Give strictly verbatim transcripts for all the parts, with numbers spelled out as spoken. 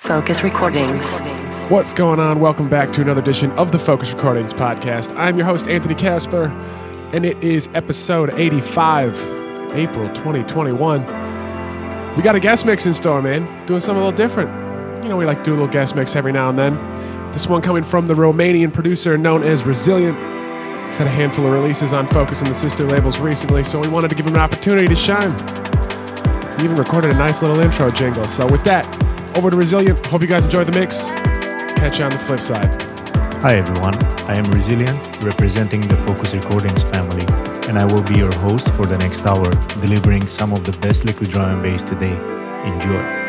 Focus Recordings. What's going on? Welcome back to another edition of the Focus Recordings podcast. I'm your host, Anthony Casper, and it is episode eighty-five, April twenty twenty-one. We got a guest mix in store, man. Doing something a little different. You know, we like to do a little guest mix every now and then. This one coming from the Romanian producer known as Resilient. He's had a handful of releases on Focus and the sister labels recently, so we wanted to give him an opportunity to shine. He even recorded a nice little intro jingle, so with that, over to Resilient. Hope you guys enjoy the mix. Catch you on the flip side. Hi everyone, I am Resilient, representing the Focus Recordings family, and I will be your host for the next hour, delivering some of the best liquid drum and bass today. Enjoy.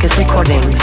Focus Recordings.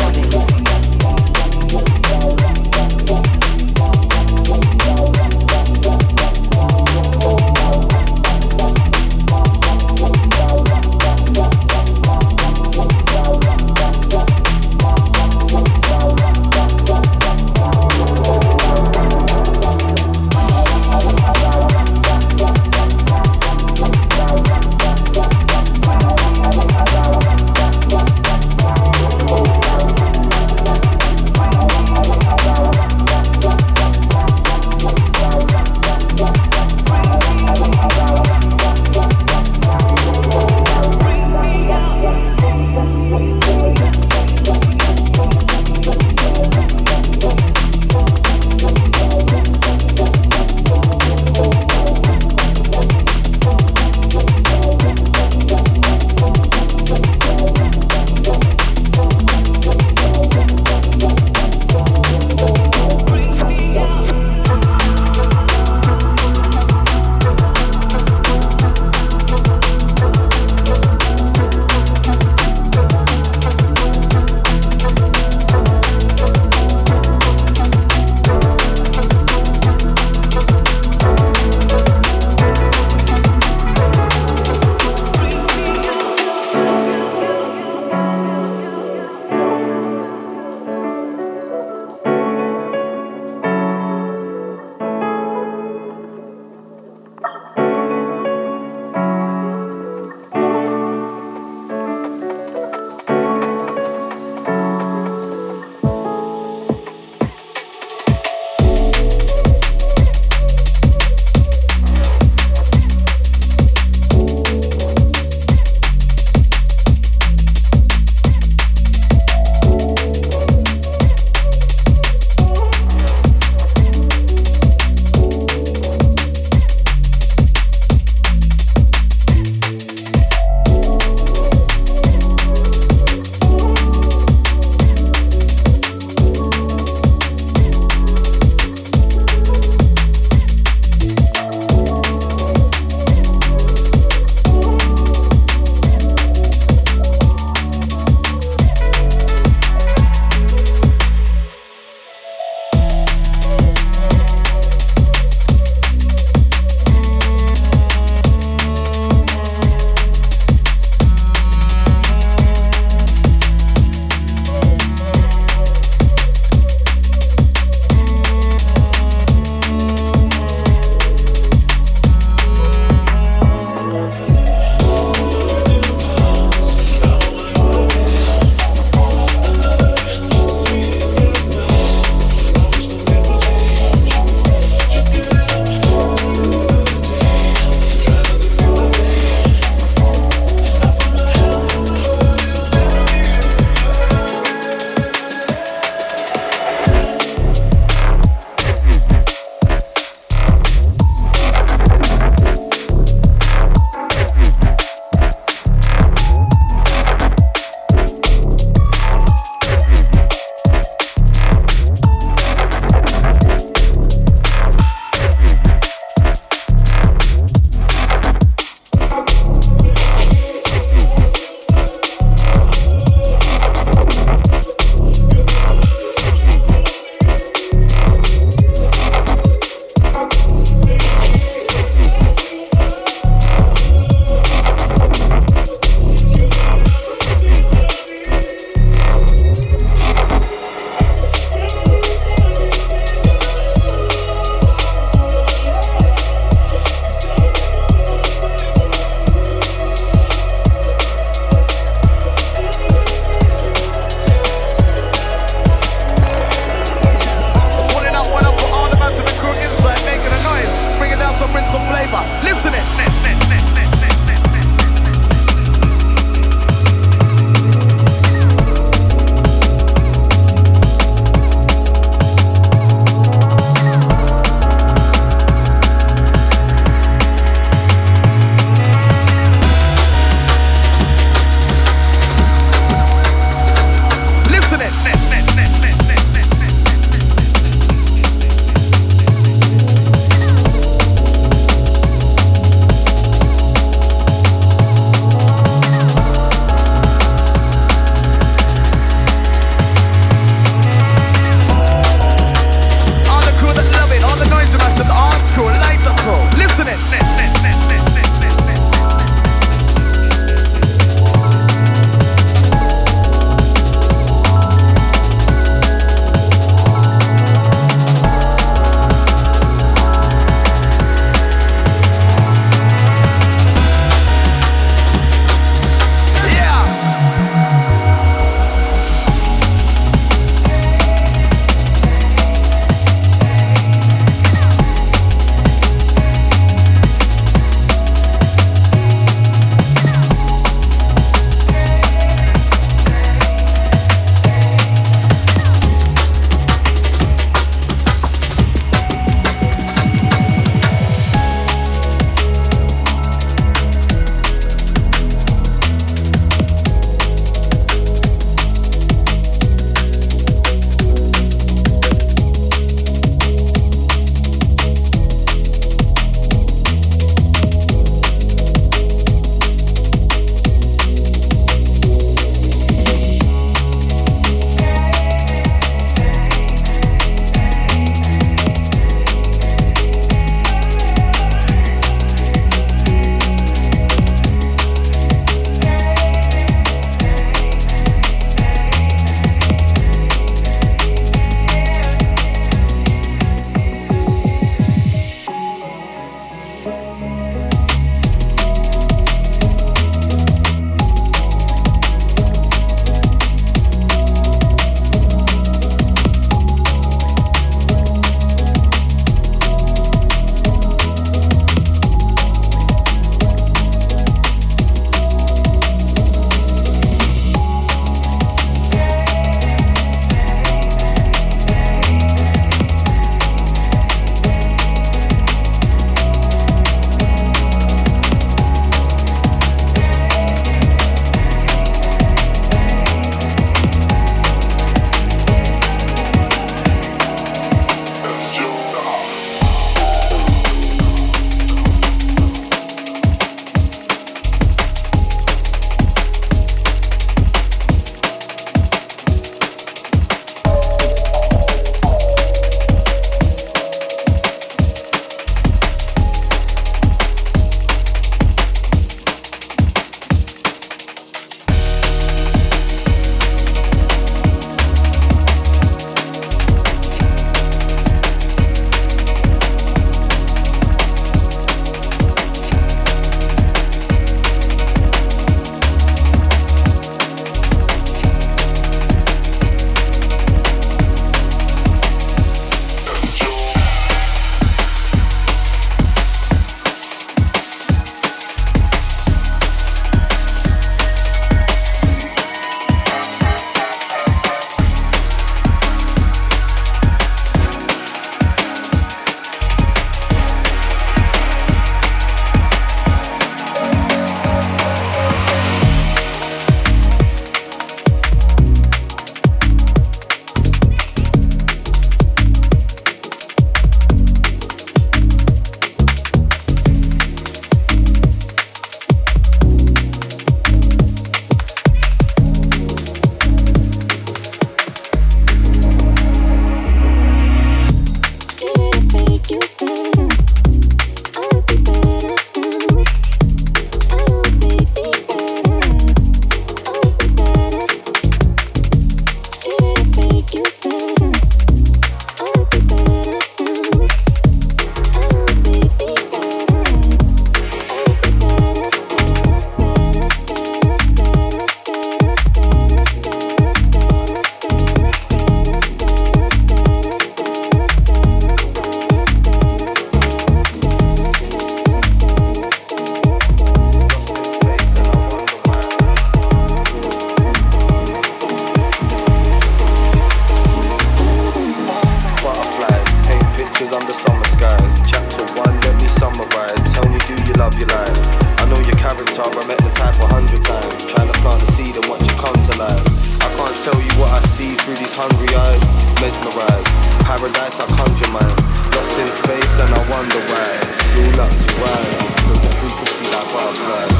She's hungry, eyes mesmerized. Paradise, I conjure mine. Lost in space and I wonder why. It's all up to ride. Look the frequency like wildflies.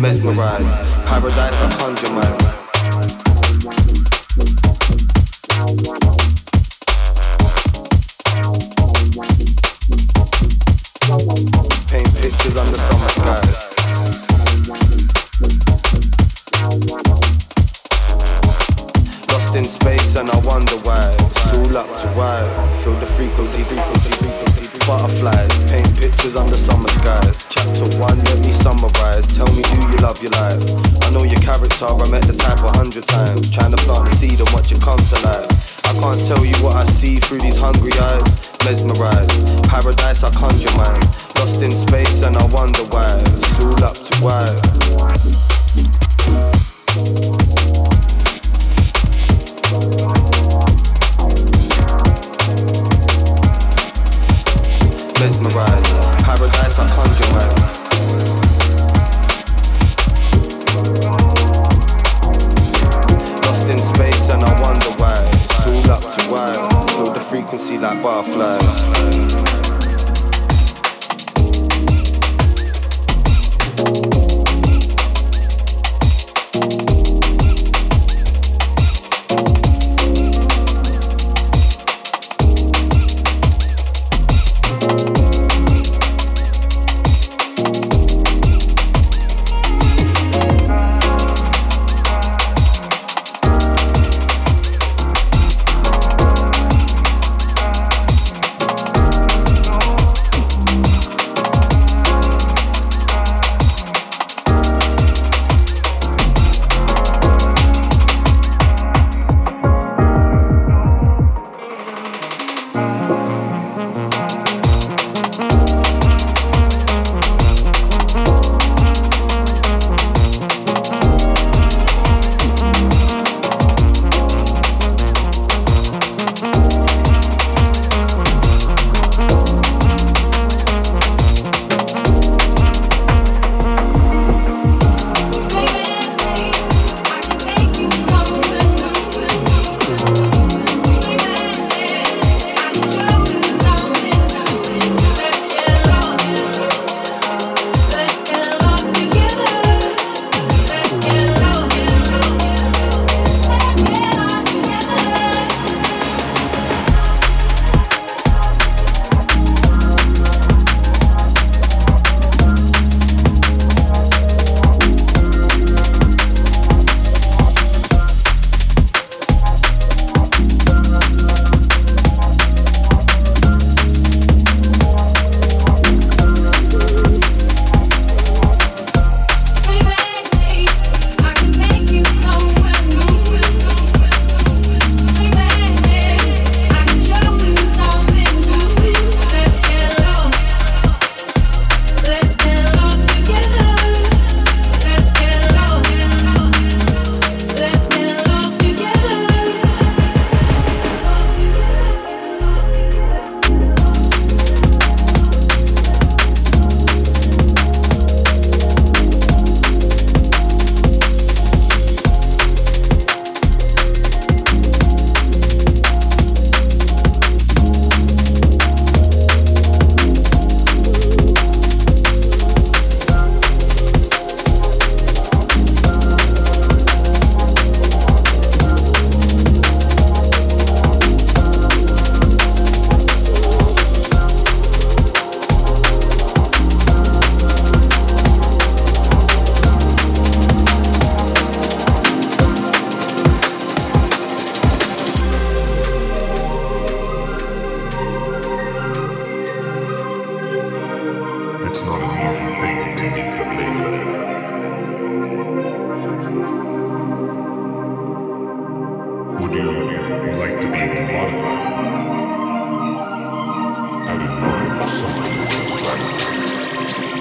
Mesmerized. Paradise, I conjure mine.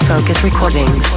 Focus Recordings.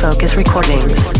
Focus Recordings.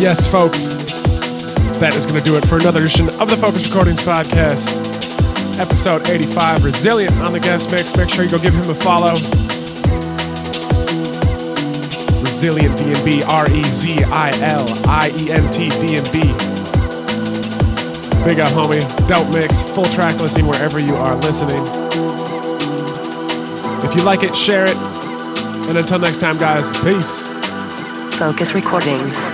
Yes, folks, that is going to do it for another edition of the Focus Recordings Podcast, episode eighty-five, Resilient on the guest mix. Make sure you go give him a follow. Resilient D and B, R E Z I L I E N T D and B. Big up, homie. Dope mix, full track listing wherever you are listening. If you like it, share it. And until next time, guys, peace. Focus Recordings.